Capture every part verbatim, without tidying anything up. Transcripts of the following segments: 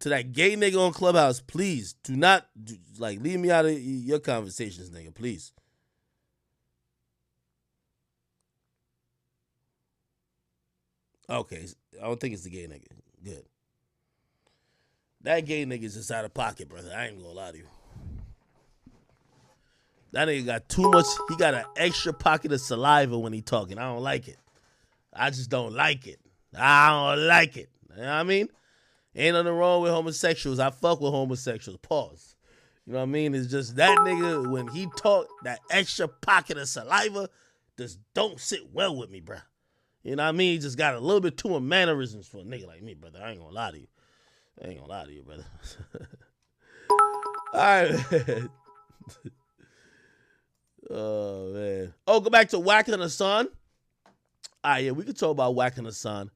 to that gay nigga on Clubhouse, please do not, do, like, leave me out of your conversations, nigga, please. Okay, I don't think it's the gay nigga. Good. That gay nigga's just out of pocket, brother. I ain't gonna lie to you. That nigga got too much. He got an extra pocket of saliva when he talking. I don't like it. I just don't like it. I don't like it. You know what I mean? Ain't nothing wrong with homosexuals. I fuck with homosexuals. Pause. You know what I mean? It's just that nigga, when he talk, that extra pocket of saliva just don't sit well with me, bruh. You know what I mean? He just got a little bit too much mannerisms for a nigga like me, brother. I ain't gonna lie to you. I ain't gonna lie to you, brother. All right, man. Oh, man. Oh, go back to Whack and Hassan. All right, yeah, we can talk about Whack and Hassan.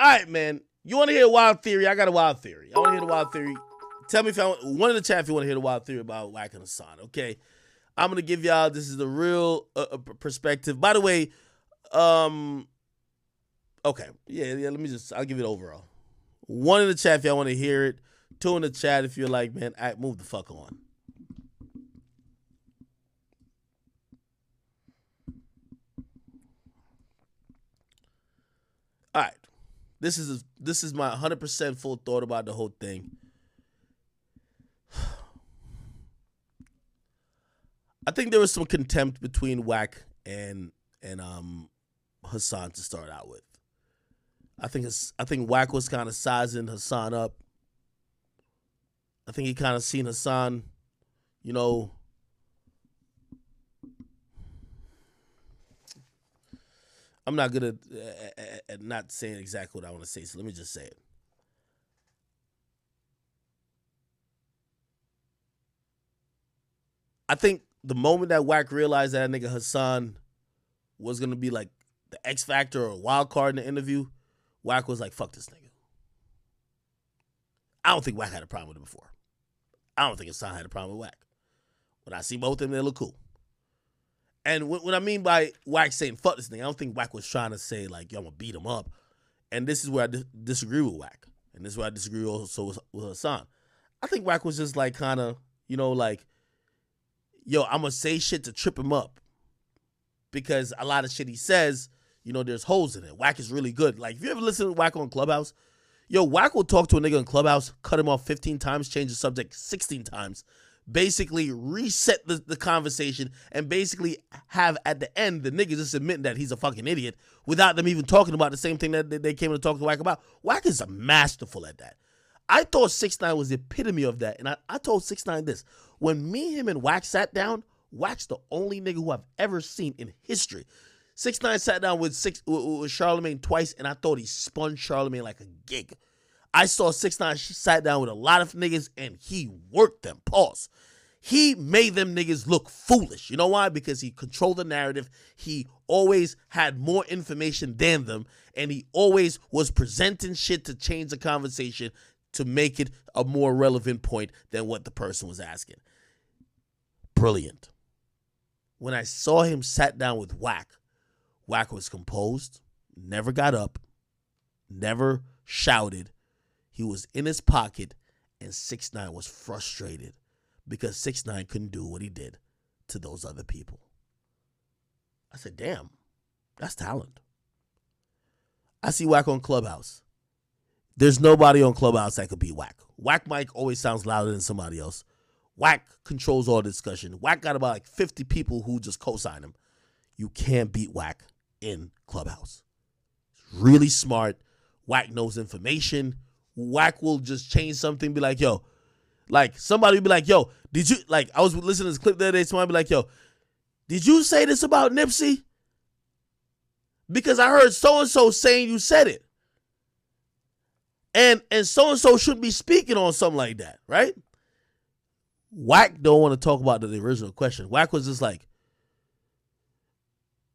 All right, man. You want to hear a wild theory? I got a wild theory. I want to hear the wild theory. Tell me if I want, one in the chat if you want to hear the wild theory about Whack and Hassan, okay? I'm going to give y'all, this is the real uh, perspective. By the way, um, okay. Yeah, yeah, let me just, I'll give it overall. One in the chat if y'all want to hear it. Two in the chat if you're like, man, all right, move the fuck on. All right, this is a, this is my one hundred percent full thought about the whole thing. I think there was some contempt between Whack and and um Hassan to start out with. I think it's, I think Whack was kind of sizing Hassan up. I think he kind of seen Hassan, you know. I'm not good at, at, at not saying exactly what I want to say, so let me just say it. I think the moment that Wack realized that, that nigga Hassan was going to be like the X Factor or wild card in the interview, Wack was like, fuck this nigga. I don't think Wack had a problem with him before. I don't think Hassan had a problem with Wack. When I see both of them, they look cool. And what I mean by Wack saying fuck this thing, I don't think Wack was trying to say, like, yo, I'm going to beat him up. And this is where I dis disagree with Wack. And this is where I disagree also with, with Hassan. I think Wack was just, like, kind of, you know, like, yo, I'm going to say shit to trip him up. Because a lot of shit he says, you know, there's holes in it. Wack is really good. Like, if you ever listen to Wack on Clubhouse, yo, Wack will talk to a nigga in Clubhouse, cut him off fifteen times, change the subject sixteen times. Basically reset the, the conversation and basically have at the end the niggas just admitting that he's a fucking idiot without them even talking about the same thing that they came to talk to Wack about. Wack is a masterful at that. I thought 6ix9ine was the epitome of that, and I, I told 6ix9ine this. When me, him, and Wack sat down, Wack's the only nigga who I've ever seen in history. 6ix9ine sat down with, six, with, with Charlemagne twice, and I thought he spun Charlemagne like a gig. I saw 6ix9ine, she sat down with a lot of niggas, and he worked them. Pause. He made them niggas look foolish. You know why? Because he controlled the narrative. He always had more information than them, and he always was presenting shit to change the conversation to make it a more relevant point than what the person was asking. Brilliant. When I saw him sat down with Wack, Wack was composed, never got up, never shouted. He was in his pocket, and 6ix9ine was frustrated because 6ix9ine couldn't do what he did to those other people. I said, damn, that's talent. I see Wack on Clubhouse. There's nobody on Clubhouse that could be Wack. Wack Mike always sounds louder than somebody else. Wack controls all discussion. Wack got about like fifty people who just co-sign him. You can't beat Wack in Clubhouse. He's really smart. Wack knows information. Wack will just change something, be like, yo, like somebody will be like, yo, did you, like, I was listening to this clip the other day, somebody be like, yo, did you say this about Nipsey? Because I heard so-and-so saying you said it. And and so-and-so shouldn't be speaking on something like that, right? Wack don't want to talk about the, the original question. Wack was just like,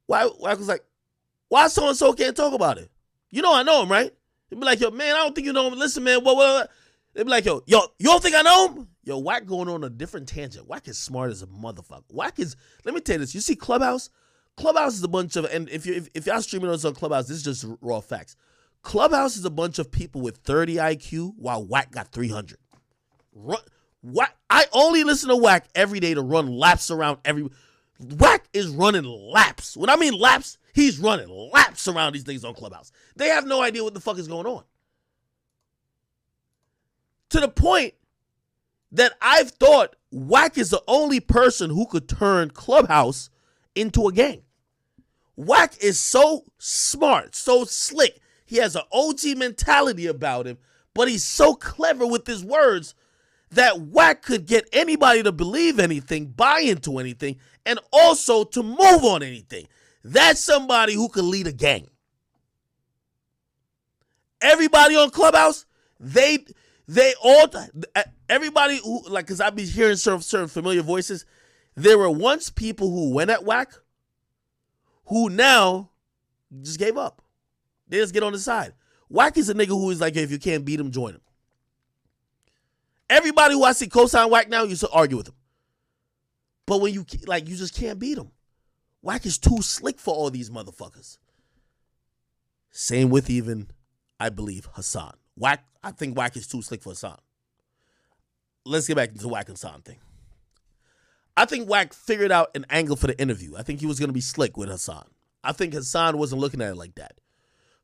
why, Wack was like, why so-and-so can't talk about it? You know I know him, right? They'd be like, yo, man, I don't think you know him. Listen, man, what, what, what? They'd be like, yo, yo, you don't think I know him? Yo, Wack going on a different tangent. Wack is smart as a motherfucker. Wack is, let me tell you this. You see Clubhouse? Clubhouse is a bunch of, and if you if, if y'all streaming us on Clubhouse, this is just raw facts. Clubhouse is a bunch of people with thirty I Q while Wack got three hundred. Run, Wack, I only listen to Wack every day to run laps around every. Wack is running laps. When I mean laps, he's running laps around these things on Clubhouse. They have no idea what the fuck is going on. To the point that I've thought Wack is the only person who could turn Clubhouse into a gang. Wack is so smart, so slick. He has an O G mentality about him, but he's so clever with his words that Wack could get anybody to believe anything, buy into anything, and also to move on anything. That's somebody who could lead a gang. Everybody on Clubhouse, they they all, everybody who, like, because I've been hearing certain, certain familiar voices, there were once people who went at Wack who now just gave up. They just get on the side. Wack is a nigga who is like, if you can't beat him, join him. Everybody who I see co-sign Wack now, you should argue with him. But when you, like, you just can't beat him. Wack is too slick for all these motherfuckers. Same with even, I believe, Hassan. Wack, I think Wack is too slick for Hassan. Let's get back into the Wack and Hassan thing. I think Wack figured out an angle for the interview. I think he was going to be slick with Hassan. I think Hassan wasn't looking at it like that.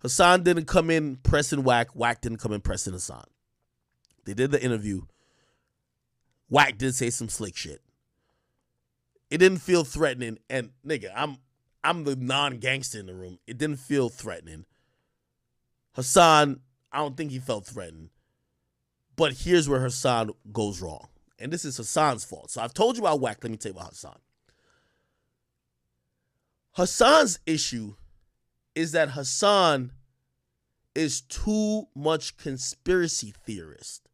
Hassan didn't come in pressing Wack. Wack didn't come in pressing Hassan. They did the interview. Wack did say some slick shit. It didn't feel threatening. And nigga, I'm I'm the non-gangster in the room. It didn't feel threatening. Hassan, I don't think he felt threatened. But here's where Hassan goes wrong. And this is Hassan's fault. So I've told you about Wack. Let me tell you about Hassan. Hassan's issue is that Hassan is too much conspiracy theorist.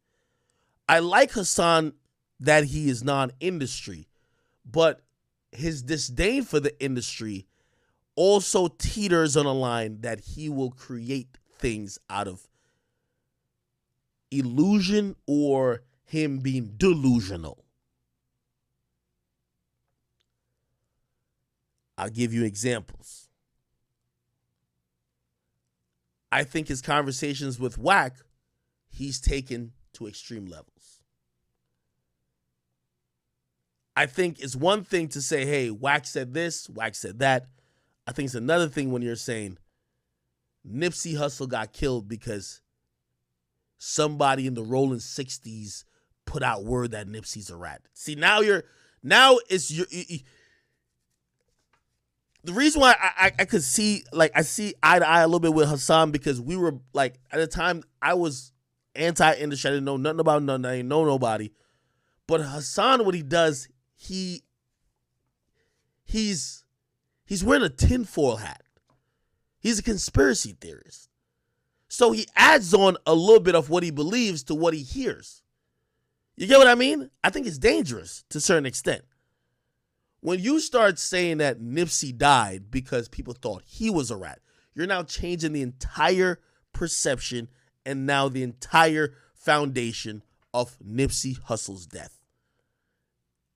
I like Hassan that he is non-industry, but his disdain for the industry also teeters on a line that he will create things out of illusion or him being delusional. I'll give you examples. I think his conversations with Wack, he's taken to extreme levels. I think it's one thing to say, hey, Wack said this, Wack said that. I think it's another thing when you're saying Nipsey Hussle got killed because somebody in the rolling sixties put out word that Nipsey's a rat. See, now you're, now it's your, you, the reason why I, I, I could see, like, I see eye to eye a little bit with Hassan because we were, like, at the time, I was anti-industry. I didn't know nothing about nothing. I didn't know nobody. But Hassan, what he does, he, he's, he's wearing a tinfoil hat. He's a conspiracy theorist. So he adds on a little bit of what he believes to what he hears. You get what I mean? I think it's dangerous to a certain extent. When you start saying that Nipsey died because people thought he was a rat, you're now changing the entire perception and now the entire foundation of Nipsey Hussle's death.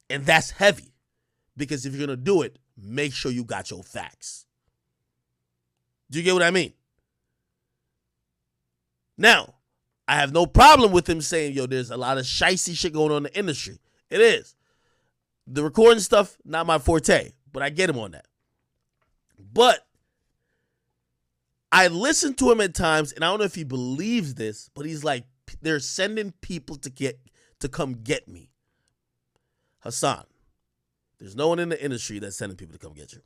And that's heavy because if you're going to do it, make sure you got your facts. Do you get what I mean? Now, I have no problem with him saying, yo, there's a lot of shicey shit going on in the industry. It is. The recording stuff, not my forte, but I get him on that. But I listen to him at times, and I don't know if he believes this, but he's like, they're sending people to get to come get me. Hassan, there's no one in the industry that's sending people to come get you.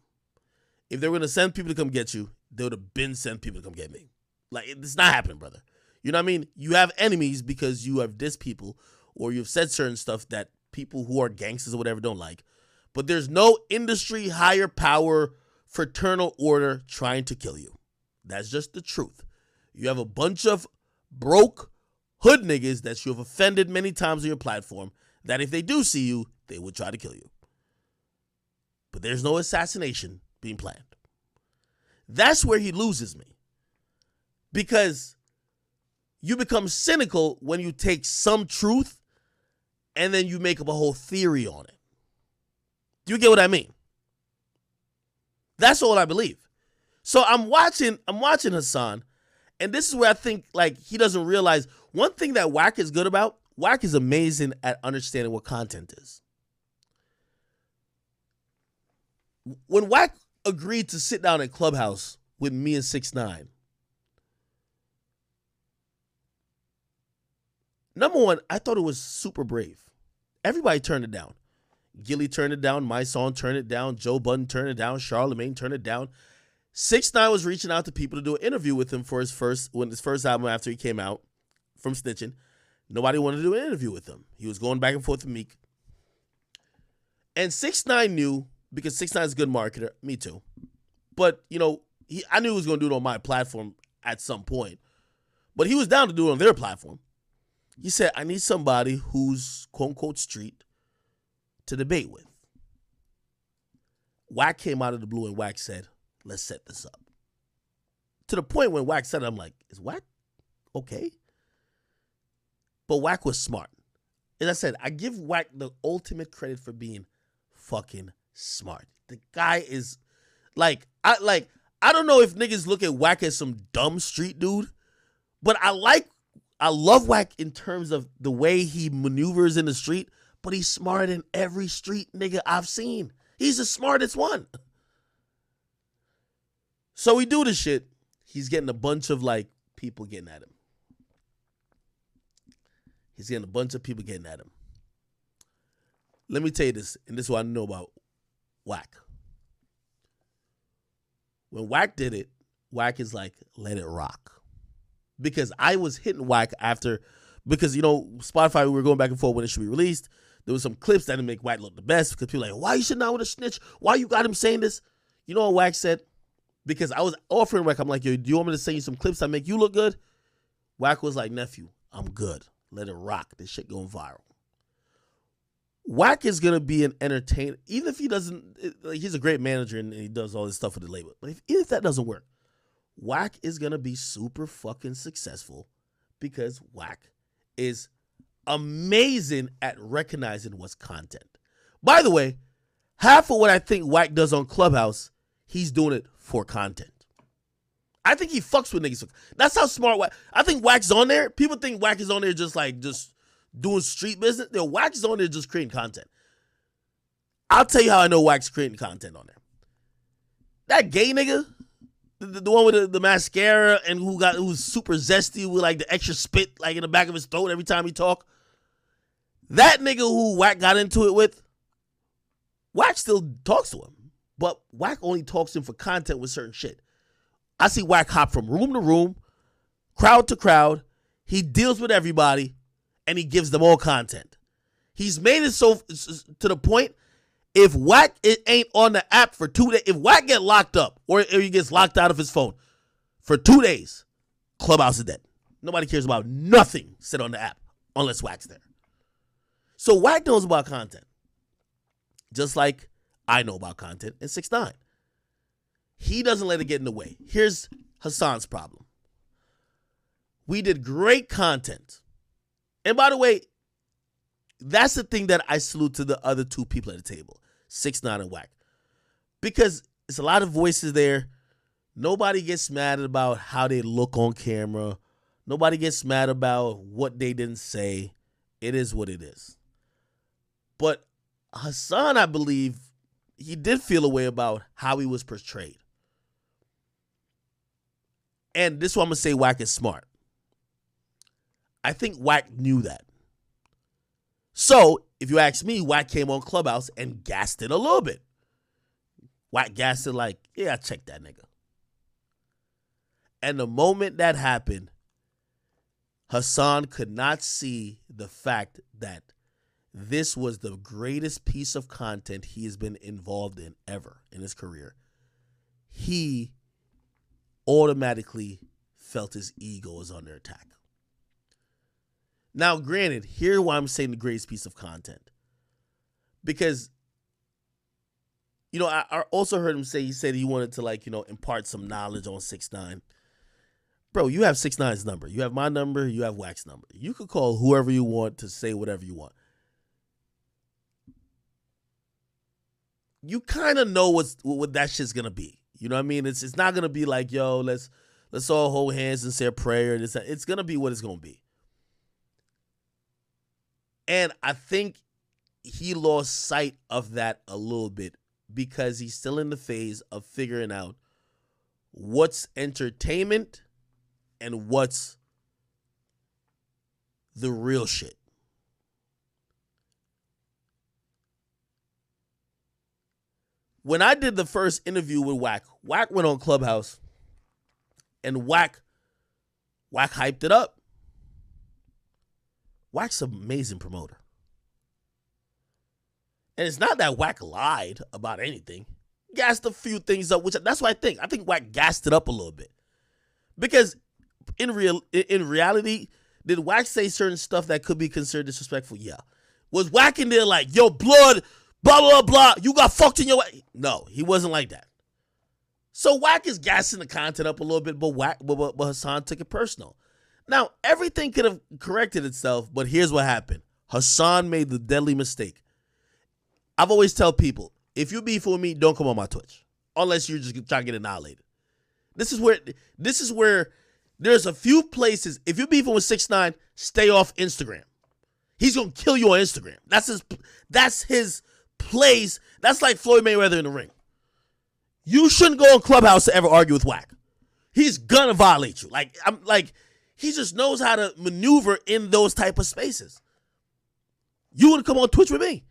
If they were going to send people to come get you, they would have been sent people to come get me. Like, it's not happening, brother. You know what I mean? You have enemies because you have dissed people or you've said certain stuff that people who are gangsters or whatever don't like, but there's no industry, higher power, fraternal order trying to kill you. That's just the truth. You have a bunch of broke hood niggas that you have offended many times on your platform that if they do see you, they would try to kill you. But there's no assassination being planned. That's where he loses me because you become cynical when you take some truth and then you make up a whole theory on it. Do you get what I mean? That's all I believe. So I'm watching, I'm watching Hassan, And this is where I think, like, he doesn't realize one thing that Wack is good about. Wack is amazing at understanding what content is. When Wack agreed to sit down at Clubhouse with me and 6ix9ine, number one, I thought it was super brave. Everybody turned it down. Gilly turned it down. My Song turned it down. Joe Budden turned it down. Charlemagne turned it down. 6ix9ine was reaching out to people to do an interview with him for his first, when his first album after he came out from Snitching. Nobody wanted to do an interview with him. He was going back and forth with Meek. And 6ix9ine knew, because 6ix9ine is a good marketer. Me too. But, you know, he, I knew he was going to do it on my platform at some point. But he was down to do it on their platform. He said, I need somebody who's quote-unquote street to debate with. Wack came out of the blue and Wack said, let's set this up. To the point when Wack said it, I'm like, is Wack okay? But Wack was smart. As I said, I give Wack the ultimate credit for being fucking smart. The guy is like, I like, I don't know if niggas look at Wack as some dumb street dude, but I like, I love Wack in terms of the way he maneuvers in the street, but he's smarter than every street nigga I've seen. He's the smartest one. So we do this shit. He's getting a bunch of like people getting at him. He's getting a bunch of people getting at him. Let me tell you this, and this is what I know about Wack. When Wack did it, Wack is like, let it rock. Because I was hitting Wack after, because, you know, Spotify, we were going back and forth when it should be released. There was some clips that didn't make Wack look the best because people were like, why you sitting out with a snitch? Why you got him saying this? You know what Wack said? Because I was offering Wack, I'm like, yo, do you want me to send you some clips that make you look good? Wack was like, nephew, I'm good. Let it rock. This shit going viral. Wack is going to be an entertainer. Even if he doesn't, it, like, he's a great manager and, and he does all this stuff with the label. But if, even if that doesn't work, Wack is going to be super fucking successful because Wack is amazing at recognizing what's content. By the way, half of what I think Wack does on Clubhouse, he's doing it for content. I think he fucks with niggas. That's how smart Wack. I think Wack's on there. People think Wack is on there just like just doing street business. No, Wack is on there just creating content. I'll tell you how I know Wack's creating content on there. That gay nigga, the, the one with the, the mascara and who got who's super zesty with like the extra spit like in the back of his throat every time he talk. That nigga who Wack got into it with, Wack still talks to him, but Wack only talks to him for content with certain shit. I see Wack hop from room to room, crowd to crowd. He deals with everybody, and he gives them all content. He's made it so to the point, if Wack it ain't on the app for two days, if Wack get locked up or, or he gets locked out of his phone for two days, Clubhouse is dead. Nobody cares about nothing said on the app unless Wack's there. So Wack knows about content, just like I know about content in 6ix9ine. He doesn't let it get in the way. Here's Hassan's problem. We did great content. And by the way, that's the thing that I salute to the other two people at the table, 6ix9ine and Wack. Because it's a lot of voices there. Nobody gets mad about how they look on camera. Nobody gets mad about what they didn't say. It is what it is. But Hassan, I believe, he did feel a way about how he was portrayed. And this is why I'm going to say Wack is smart. I think Wack knew that. So, if you ask me, Wack came on Clubhouse and gassed it a little bit. Wack gassed it like, yeah, I checked that nigga. And the moment that happened, Hassan could not see the fact that this was the greatest piece of content he has been involved in ever in his career. He automatically felt his ego was under attack. Now, granted, here's why I'm saying the greatest piece of content. Because, you know, I, I also heard him say, he said he wanted to, like, you know, impart some knowledge on 6ix9ine. Bro, you have 6ix9ine's number. You have my number. You have Wack's number. You could call whoever you want to say whatever you want. You kind of know what's, what that shit's going to be. You know what I mean? It's, it's not going to be like, yo, let's... let's all hold hands and say a prayer. And it's, it's going to be what it's going to be. And I think he lost sight of that a little bit because he's still in the phase of figuring out what's entertainment and what's the real shit. When I did the first interview with Wack, Wack went on Clubhouse and Wack, Wack hyped it up. Wack's an amazing promoter. And it's not that Wack lied about anything. Gassed a few things up, which that's what I think. I think Wack gassed it up a little bit. Because in real in reality, did Wack say certain stuff that could be considered disrespectful? Yeah. Was Wack in there like, yo, blood, blah, blah, blah, you got fucked in your way? No, he wasn't like that. So Wack is gassing the content up a little bit, but Wack, but, but, but Hassan took it personal. Now, everything could have corrected itself, but here's what happened. Hassan made the deadly mistake. I've always tell people, if you beef with me, don't come on my Twitch. Unless you're just trying to get annihilated. This is where this is where there's a few places. If you're beefing with six nine, stay off Instagram. He's gonna kill you on Instagram. That's his that's his place. That's like Floyd Mayweather in the ring. You shouldn't go on Clubhouse to ever argue with Wack. He's gonna violate you. Like I'm like he just knows how to maneuver in those type of spaces. You would come on Twitch with me.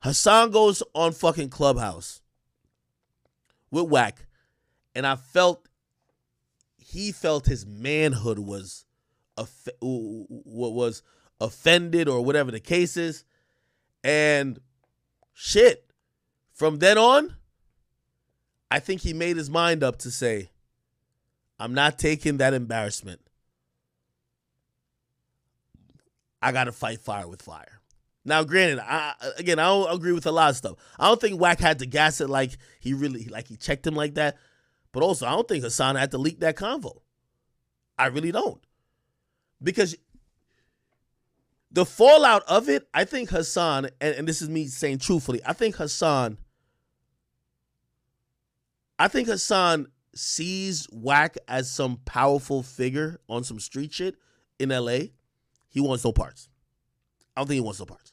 Hassan goes on fucking Clubhouse with Wack, and I felt he felt his manhood was off was offended or whatever the case is, and shit. From then on, I think he made his mind up to say, "I'm not taking that embarrassment. I gotta fight fire with fire." Now, granted, I, again, I don't agree with a lot of stuff. I don't think Wack had to gas it like he really, like he checked him like that. But also, I don't think Hassan had to leak that convo. I really don't. Because the fallout of it, I think Hassan, and, and this is me saying truthfully, I think Hassan, I think Hassan sees Wack as some powerful figure on some street shit in L A. He wants no parts. I don't think he wants no parts.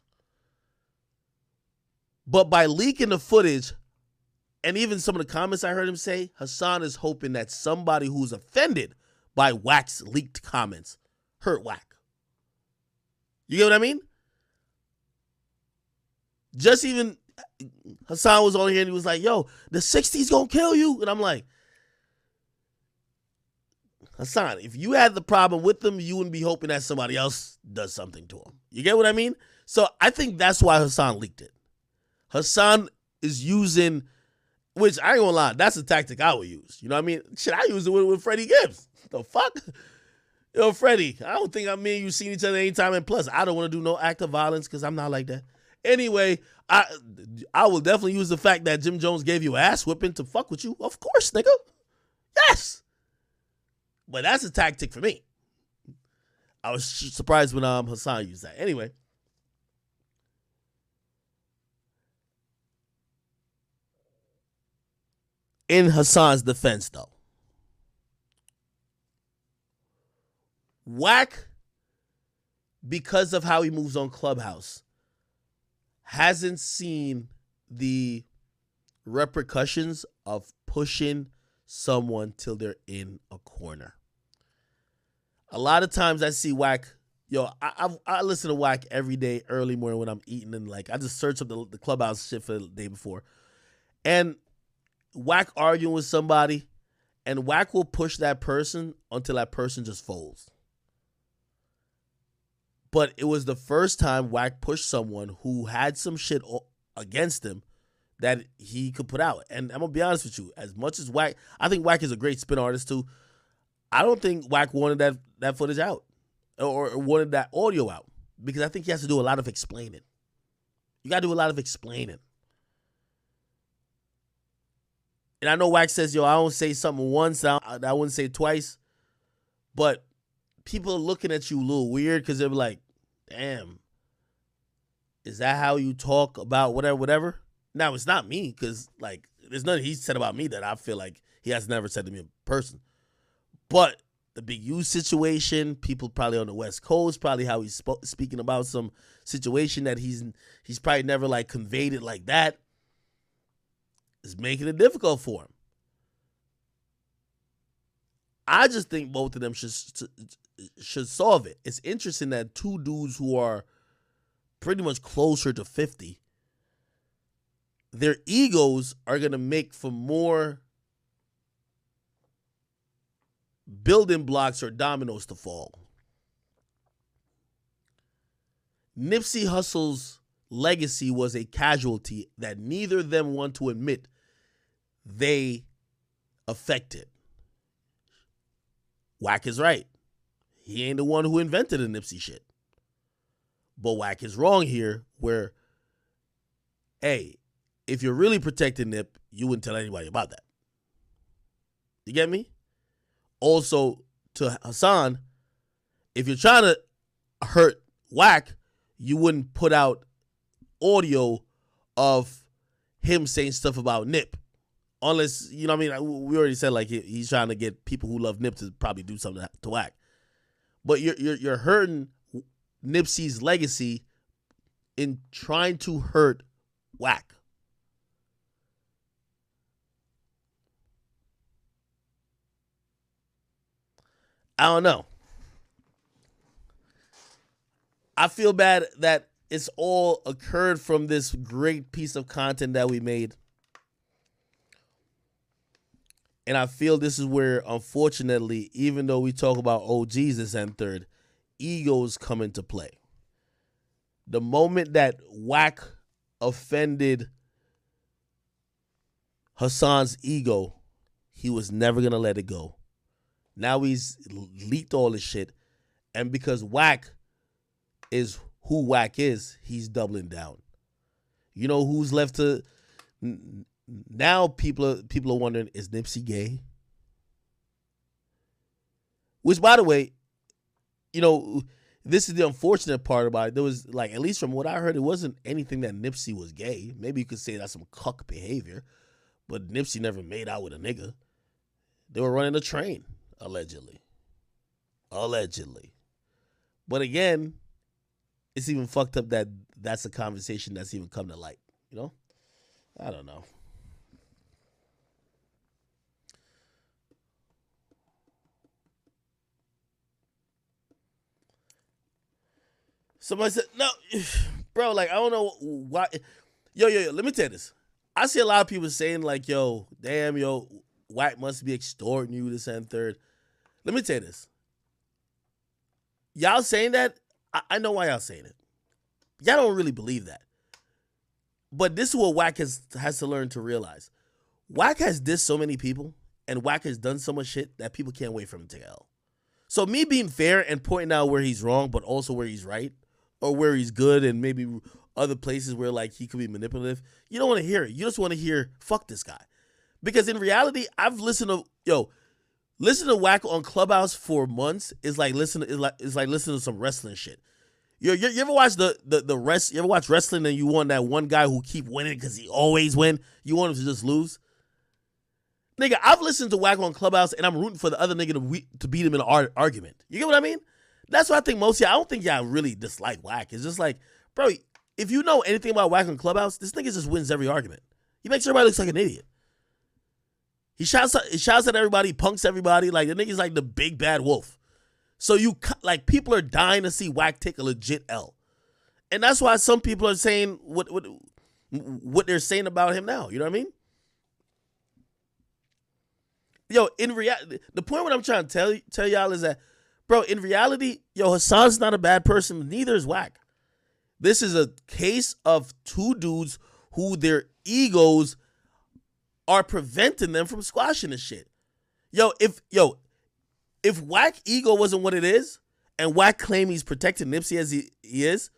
But by leaking the footage, and even some of the comments I heard him say, Hassan is hoping that somebody who's offended by Wack's leaked comments hurt Wack. You get what I mean? Just even, Hassan was on here and he was like, yo, the sixties gonna kill you. And I'm like, Hassan, if you had the problem with them, you wouldn't be hoping that somebody else does something to him. You get what I mean? So I think that's why Hassan leaked it. Hassan is using, which I ain't gonna lie, that's a tactic I would use. You know what I mean? Shit, I use it with, with Freddie Gibbs. The fuck? Yo, Freddie, I don't think I mean you've seen each other anytime. And plus, I don't want to do no act of violence because I'm not like that. Anyway, I I will definitely use the fact that Jim Jones gave you an ass whipping to fuck with you. Of course, nigga. Yes. But that's a tactic for me. I was surprised when um, Hassan used that. Anyway. In Hassan's defense, though, Wack, because of how he moves on Clubhouse, hasn't seen the repercussions of pushing someone till they're in a corner. A lot of times I see Wack, yo, I, I I listen to Wack every day, early morning when I'm eating, and like I just search up the, the Clubhouse shit for the day before. And Wack arguing with somebody, and Wack will push that person until that person just folds. But it was the first time Wack pushed someone who had some shit against him that he could put out. And I'm going to be honest with you, as much as Wack, I think Wack is a great spin artist too. I don't think Wack wanted that, that footage out or, or wanted that audio out because I think he has to do a lot of explaining. You got to do a lot of explaining. And I know Wack says, yo, I don't say something once, I, I wouldn't say twice, but people are looking at you a little weird because they're like, damn, is that how you talk about whatever, whatever? Now, it's not me because, like, there's nothing he said about me that I feel like He has never said to me in person. But the Big U situation, people probably on the West Coast, probably how he's sp speaking about some situation that he's he's probably never like conveyed it like that, is making it difficult for him. I just think both of them should should solve it. It's interesting that two dudes who are pretty much closer to fifty, their egos are going to make for more building blocks or dominoes to fall. Nipsey Hussle's legacy was a casualty that neither of them want to admit they affected. Wack is right. He ain't the one who invented the Nipsey shit. But Wack is wrong here, where, hey, if you're really protecting Nip, you wouldn't tell anybody about that. You get me? Also, to Hassan, if you're trying to hurt Wack, you wouldn't put out audio of him saying stuff about Nip. Unless, you know what I mean? We already said, like, he, he's trying to get people who love Nip to probably do something to, to Wack. But you're, you're, you're hurting Nipsey's legacy in trying to hurt Wack. I don't know. I feel bad that it's all occurred from this great piece of content that we made. And I feel this is where, unfortunately, even though we talk about O Gs this and third, egos come into play. The moment that Wack offended Hassan's ego, he was never going to let it go. Now he's leaked all this shit. And because Wack is who Wack is, he's doubling down. You know who's left to... Now people are, people are wondering, is Nipsey gay? Which, by the way, you know, this is the unfortunate part about it. There was, like, at least from what I heard, it wasn't anything that Nipsey was gay. Maybe you could say that's some cuck behavior. But Nipsey never made out with a nigga. They were running a train. Allegedly. Allegedly. But again, it's even fucked up that that's a conversation that's even come to light. You know? I don't know. Somebody said, no, bro, like, I don't know why. Yo, yo, yo, let me tell you this. I see a lot of people saying, like, yo, damn, yo, Wack must be extorting you, this and third. Let me tell you this. Y'all saying that, I, I know why y'all saying it. Y'all don't really believe that. But this is what Wack has, has to learn to realize. Wack has dissed so many people, and Wack has done so much shit that people can't wait for him to hell. So me being fair and pointing out where he's wrong, but also where he's right, or where he's good, and maybe other places where, like, he could be manipulative, you don't want to hear it. You just want to hear, fuck this guy. Because in reality, I've listened to, yo, listen to Wack on Clubhouse for months is like listen is like it's like listening to some wrestling shit. You you, you ever watch the the the rest? You ever watch wrestling and you want that one guy who keep winning because he always win? You want him to just lose? Nigga, I've listened to Wack on Clubhouse and I'm rooting for the other nigga to we, to beat him in an ar argument. You get what I mean? That's what I think most of y'all. I don't think y'all really dislike Wack. It's just like, bro, if you know anything about Wack on Clubhouse, this nigga just wins every argument. He makes everybody look like an idiot. He shouts, he shouts at everybody, punks everybody. Like, the nigga's like the big bad wolf. So, you, like, people are dying to see Wack take a legit L. And that's why some people are saying what, what, what they're saying about him now. You know what I mean? Yo, in reality, the point what I'm trying to tell, tell y'all is that, bro, in reality, yo, Hassan's not a bad person. Neither is Wack. This is a case of two dudes who their egos are preventing them from squashing this shit. Yo, if yo, if Wack ego wasn't what it is, and Wack claim he's protecting Nipsey as he, he is,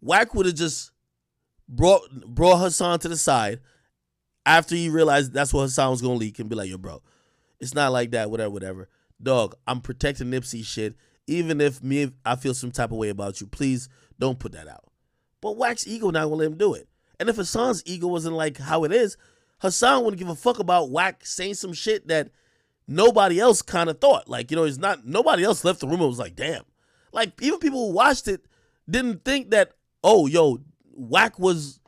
Wack would have just brought brought Hassan to the side after he realized that's what Hassan was gonna leak and be like, yo, bro, it's not like that, whatever, whatever. Dog, I'm protecting Nipsey shit. Even if me I feel some type of way about you, please don't put that out. But Wack's ego not gonna let him do it. And if Hassan's ego wasn't like how it is, Hassan wouldn't give a fuck about Wack saying some shit that nobody else kind of thought. Like, you know, it's not, nobody else left the room and was like, damn. Like, even people who watched it didn't think that, oh, yo, Wack was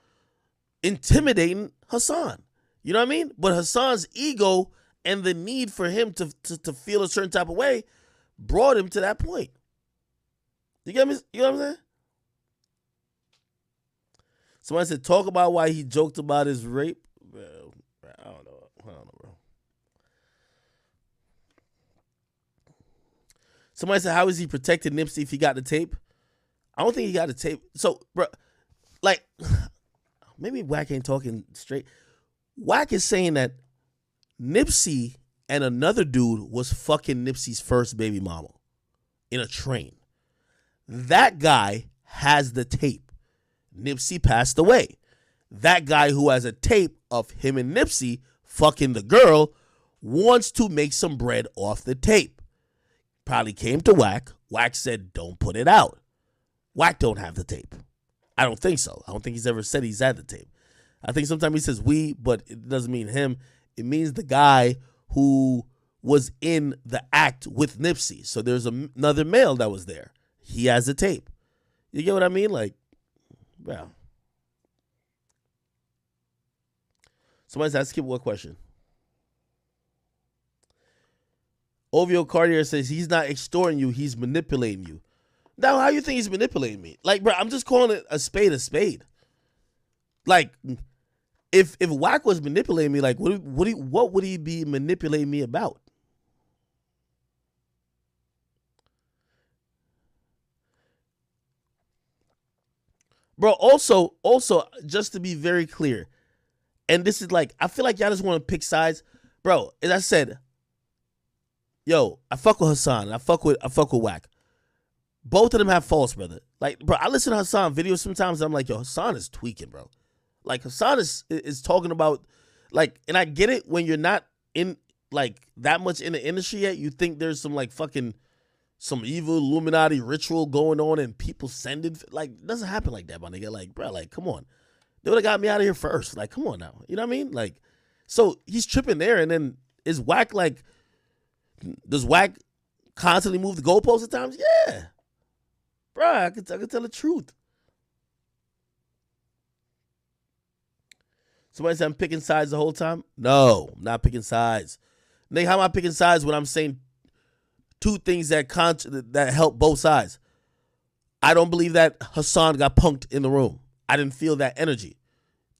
intimidating Hassan. You know what I mean? But Hassan's ego and the need for him to, to, to feel a certain type of way brought him to that point. You get me? You know what I'm saying? Somebody said, talk about why he joked about his rape. Well, I don't know. I don't know, bro. Somebody said, how is he protecting Nipsey if he got the tape? I don't think he got the tape. So, bro, like, maybe Wack ain't talking straight. Wack is saying that Nipsey and another dude was fucking Nipsey's first baby mama in a train. That guy has the tape. Nipsey passed away. That guy who has a tape of him and Nipsey fucking the girl wants to make some bread off the tape. Probably came to Wack. Wack said, don't put it out. Wack don't have the tape. I don't think so. I don't think he's ever said he's had the tape. I think sometimes he says we, but it doesn't mean him. It means the guy who was in the act with Nipsey. So there's another male that was there. He has the tape. You get what I mean? Like, well. Somebody's asking what question? Ovio Cartier says he's not extorting you, he's manipulating you. Now, how you think he's manipulating me? Like, bro, I'm just calling it a spade a spade. Like, if if Wack was manipulating me, like, what what he, what would he be manipulating me about? Bro, also, also, just to be very clear, and this is like, I feel like y'all just want to pick sides. Bro, as I said, yo, I fuck with Hassan, and I fuck with I fuck with Wack. Both of them have faults, brother. Like, bro, I listen to Hassan videos sometimes, and I'm like, yo, Hassan is tweaking, bro. Like, Hassan is is talking about, like, and I get it when you're not in, like, that much in the industry yet. You think there's some, like, fucking, some evil Illuminati ritual going on and people sending, like, it doesn't happen like that, my nigga. Like, bro, like, come on. They would have got me out of here first. Like, come on now. You know what I mean? Like, so he's tripping there, and then is Wack, like, does Wack constantly move the goalposts at times? Yeah. Bruh, I could, I could tell the truth. Somebody said I'm picking sides the whole time? No, I'm not picking sides. Nigga, how am I picking sides when I'm saying two things that con that help both sides? I don't believe that Hassan got punked in the room. I didn't feel that energy.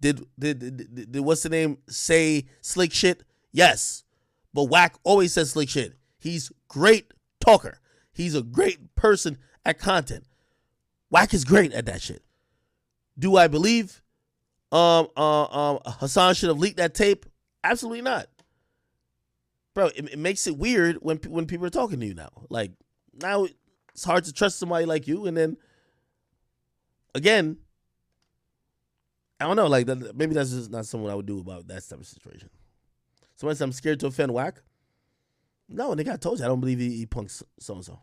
Did, did, did, did, did what's the name say slick shit? Yes. But Wack always says slick shit. He's great talker. He's a great person at content. Wack is great at that shit. Do I believe um, uh, um, Hassan should have leaked that tape? Absolutely not. Bro, it, it makes it weird when, when people are talking to you now. Like, now it's hard to trust somebody like you. And then, again, I don't know. Like, that, maybe that's just not someone I would do about that type of situation. Somebody said I'm scared to offend Wack. No, nigga, I told you I don't believe he, he punks so-and-so.